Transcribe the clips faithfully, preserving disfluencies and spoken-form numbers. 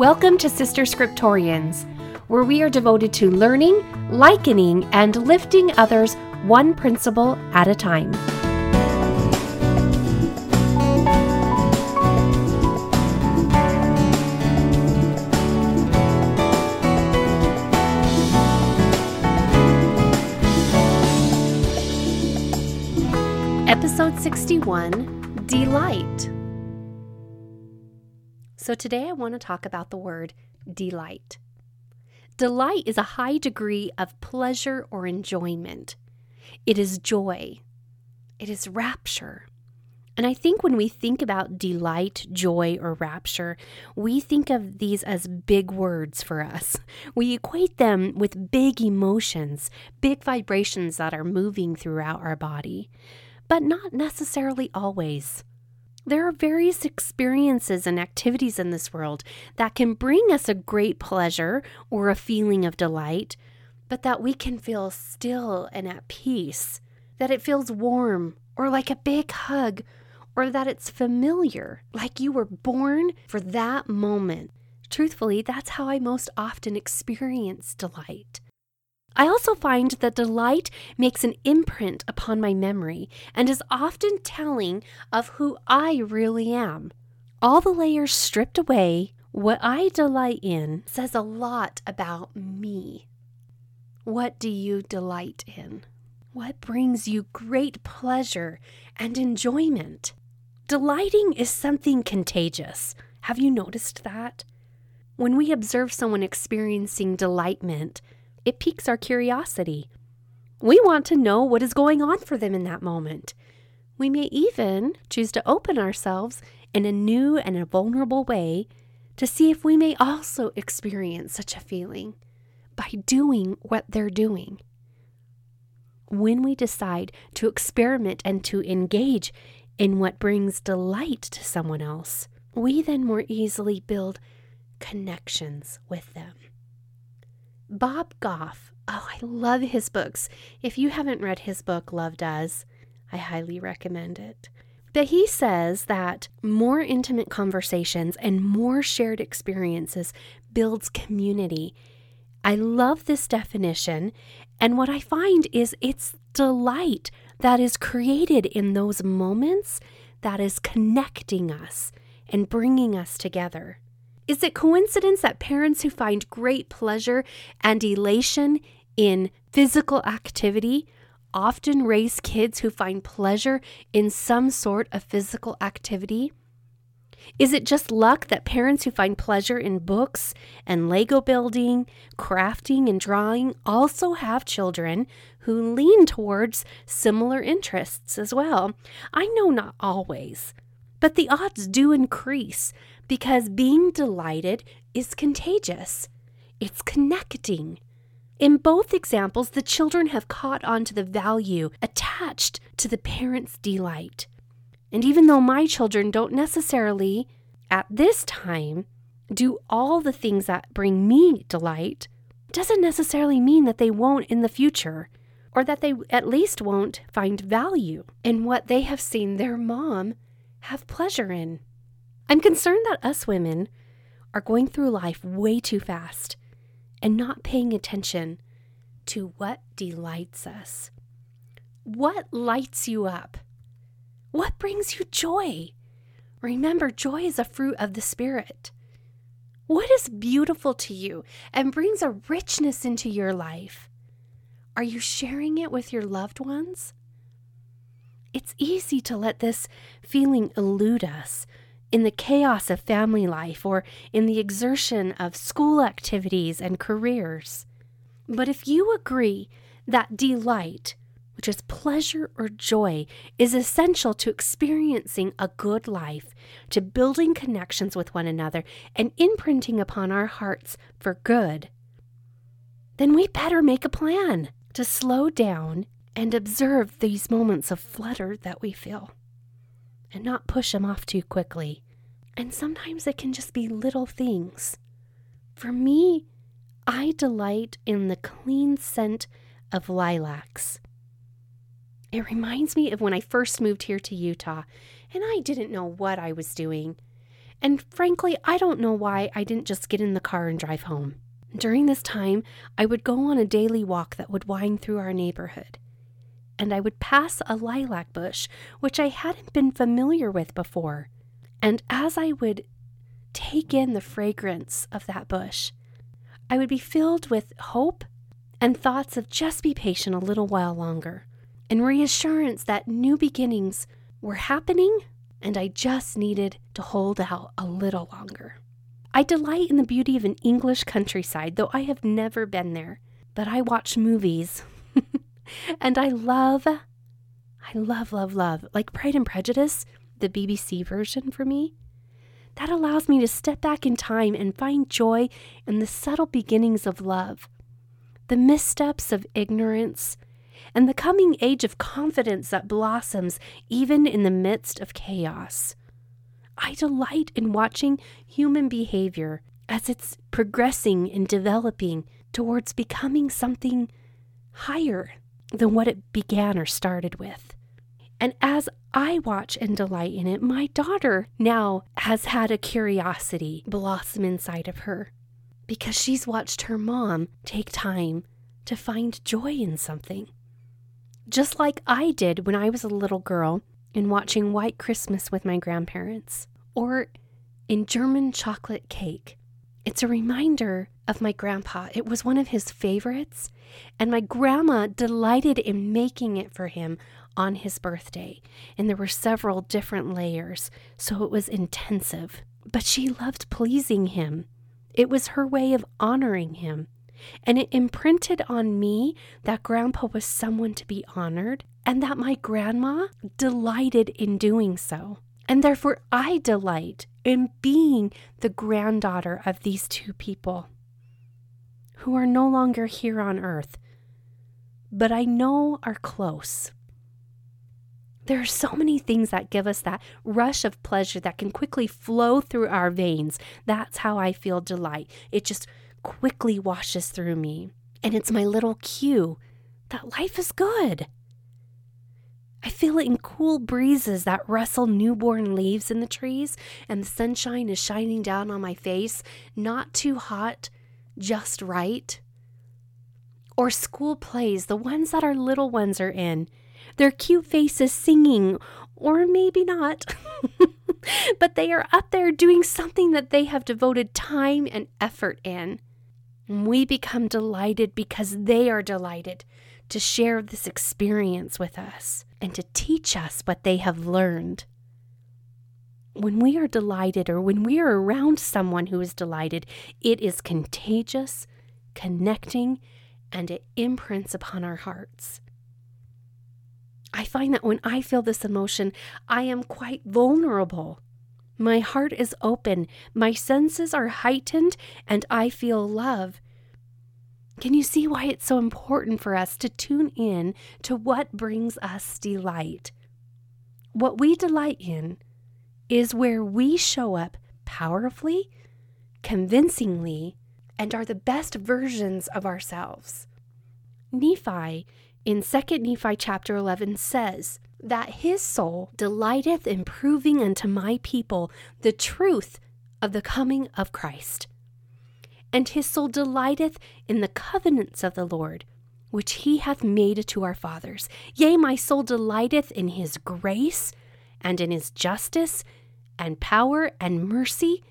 Welcome to Sister Scriptorians, where we are devoted to learning, likening, and lifting others one principle at a time. Episode sixty-one, Delight. So today I want to talk about the word delight. Delight is a high degree of pleasure or enjoyment. It is joy. It is rapture. And I think when we think about delight, joy, or rapture, we think of these as big words for us. We equate them with big emotions, big vibrations that are moving throughout our body, but not necessarily always. There are various experiences and activities in this world that can bring us a great pleasure or a feeling of delight, but that we can feel still and at peace, that it feels warm or like a big hug, or that it's familiar, like you were born for that moment. Truthfully, that's how I most often experience delight. I also find that delight makes an imprint upon my memory and is often telling of who I really am. All the layers stripped away, what I delight in says a lot about me. What do you delight in? What brings you great pleasure and enjoyment? Delighting is something contagious. Have you noticed that? When we observe someone experiencing delightment, it piques our curiosity. We want to know what is going on for them in that moment. We may even choose to open ourselves in a new and a vulnerable way to see if we may also experience such a feeling by doing what they're doing. When we decide to experiment and to engage in what brings delight to someone else, we then more easily build connections with them. Bob Goff, oh, I love his books. If you haven't read his book, Love Does, I highly recommend it. But he says that more intimate conversations and more shared experiences builds community. I love this definition, and what I find is it's delight that is created in those moments that is connecting us and bringing us together. Is it coincidence that parents who find great pleasure and elation in physical activity often raise kids who find pleasure in some sort of physical activity? Is it just luck that parents who find pleasure in books and Lego building, crafting, and drawing also have children who lean towards similar interests as well? I know not always, but the odds do increase because being delighted is contagious. It's connecting. In both examples, the children have caught on to the value attached to the parents' delight. And even though my children don't necessarily, at this time, do all the things that bring me delight, doesn't necessarily mean that they won't in the future, or that they at least won't find value in what they have seen their mom have pleasure in. I'm concerned that us women are going through life way too fast and not paying attention to what delights us. What lights you up? What brings you joy? Remember, joy is a fruit of the Spirit. What is beautiful to you and brings a richness into your life? Are you sharing it with your loved ones? It's easy to let this feeling elude us in the chaos of family life or in the exertion of school activities and careers. But if you agree that delight, which is pleasure or joy, is essential to experiencing a good life, to building connections with one another and imprinting upon our hearts for good, then we better make a plan to slow down and observe these moments of flutter that we feel and not push them off too quickly. And sometimes it can just be little things. For me, I delight in the clean scent of lilacs. It reminds me of when I first moved here to Utah and I didn't know what I was doing. and frankly, I don't know why I didn't just get in the car and drive home. During this time, I would go on a daily walk that would wind through our neighborhood, and I would pass a lilac bush, which I hadn't been familiar with before. And as I would take in the fragrance of that bush, I would be filled with hope and thoughts of just be patient a little while longer, and reassurance that new beginnings were happening, and I just needed to hold out a little longer. I delight in the beauty of an English countryside, though I have never been there. But I watch movies, and I love, I love, love, love, like Pride and Prejudice, the B B C version for me. That allows me to step back in time and find joy in the subtle beginnings of love, the missteps of ignorance, and the coming age of confidence that blossoms even in the midst of chaos. I delight in watching human behavior as it's progressing and developing towards becoming something higher than what it began or started with. And as I watch and delight in it, my daughter now has had a curiosity blossom inside of her, because she's watched her mom take time to find joy in something. Just like I did when I was a little girl and watching White Christmas with my grandparents, or in German chocolate cake. It's a reminder of my grandpa. It was one of his favorites, and my grandma delighted in making it for him on his birthday. And there were several different layers, so it was intensive. But she loved pleasing him. It was her way of honoring him. And it imprinted on me that grandpa was someone to be honored, and that my grandma delighted in doing so. And therefore, I delight in being the granddaughter of these two people who are no longer here on earth, but I know are close. There are so many things that give us that rush of pleasure that can quickly flow through our veins. That's how I feel delight. It just quickly washes through me. And it's my little cue that life is good. I feel it in cool breezes that rustle newborn leaves in the trees, and the sunshine is shining down on my face, not too hot, just right. Or school plays, the ones that our little ones are in, their cute faces singing, or maybe not, but they are up there doing something that they have devoted time and effort in. And we become delighted because they are delighted to share this experience with us and to teach us what they have learned. When we are delighted, or when we are around someone who is delighted, it is contagious, connecting, and it imprints upon our hearts. I find that when I feel this emotion, I am quite vulnerable. My heart is open, my senses are heightened, and I feel love. Can you see why it's so important for us to tune in to what brings us delight? What we delight in is where we show up powerfully, convincingly, and are the best versions of ourselves. Nephi in Second Nephi chapter eleven says that his soul delighteth in proving unto my people the truth of the coming of Christ. And his soul delighteth in the covenants of the Lord, which he hath made to our fathers. Yea, my soul delighteth in his grace, and in his justice, and power, and mercy,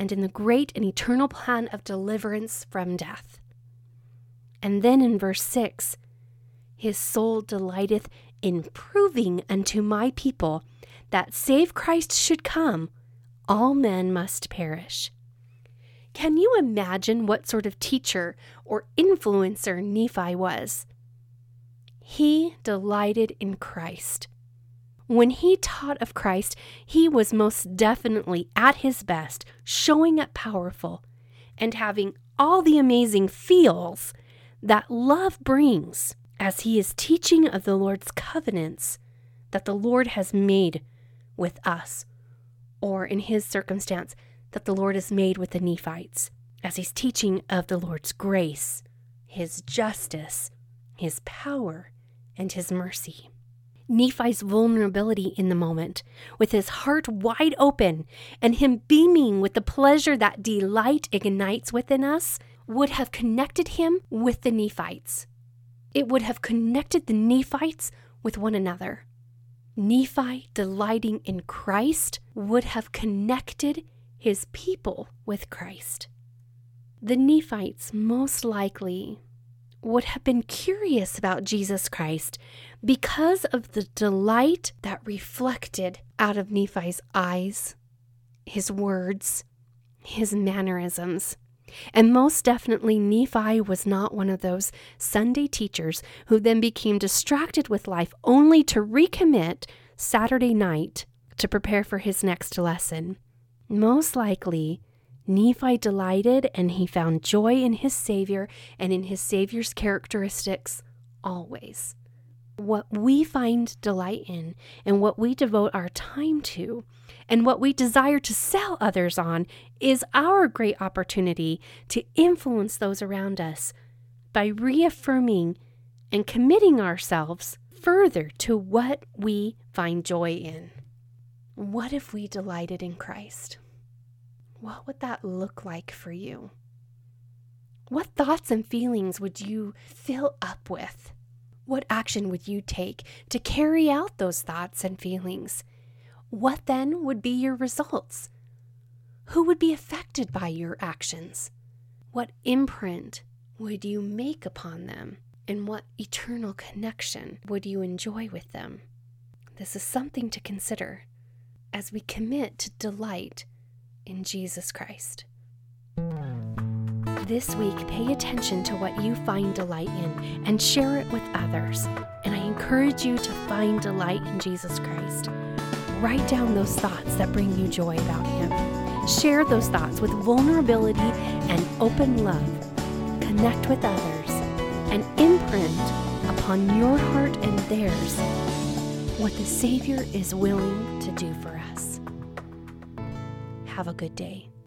and in the great and eternal plan of deliverance from death. And then in verse six, his soul delighteth in proving unto my people that save Christ should come, all men must perish. Can you imagine what sort of teacher or influencer Nephi was? He delighted in Christ. When he taught of Christ, he was most definitely at his best, showing up powerful and having all the amazing feels that love brings as he is teaching of the Lord's covenants that the Lord has made with us, or in his circumstance, that the Lord has made with the Nephites, as he's teaching of the Lord's grace, his justice, his power, and his mercy. Nephi's vulnerability in the moment, with his heart wide open and him beaming with the pleasure that delight ignites within us, would have connected him with the Nephites. It would have connected the Nephites with one another. Nephi delighting in Christ would have connected his people with Christ. The Nephites most likely would have been curious about Jesus Christ because of the delight that reflected out of Nephi's eyes, his words, his mannerisms. And most definitely, Nephi was not one of those Sunday teachers who then became distracted with life only to recommit Saturday night to prepare for his next lesson. Most likely, Nephi delighted and he found joy in his Savior and in his Savior's characteristics always. What we find delight in and what we devote our time to and what we desire to sell others on is our great opportunity to influence those around us by reaffirming and committing ourselves further to what we find joy in. What if we delighted in Christ? What would that look like for you? What thoughts and feelings would you fill up with? What action would you take to carry out those thoughts and feelings? What then would be your results? Who would be affected by your actions? What imprint would you make upon them? And what eternal connection would you enjoy with them? This is something to consider as we commit to delight in Jesus Christ. This week, pay attention to what you find delight in and share it with others. And I encourage you to find delight in Jesus Christ. Write down those thoughts that bring you joy about Him. Share those thoughts with vulnerability and open love. Connect with others and imprint upon your heart and theirs what the Savior is willing to do for us. Have a good day.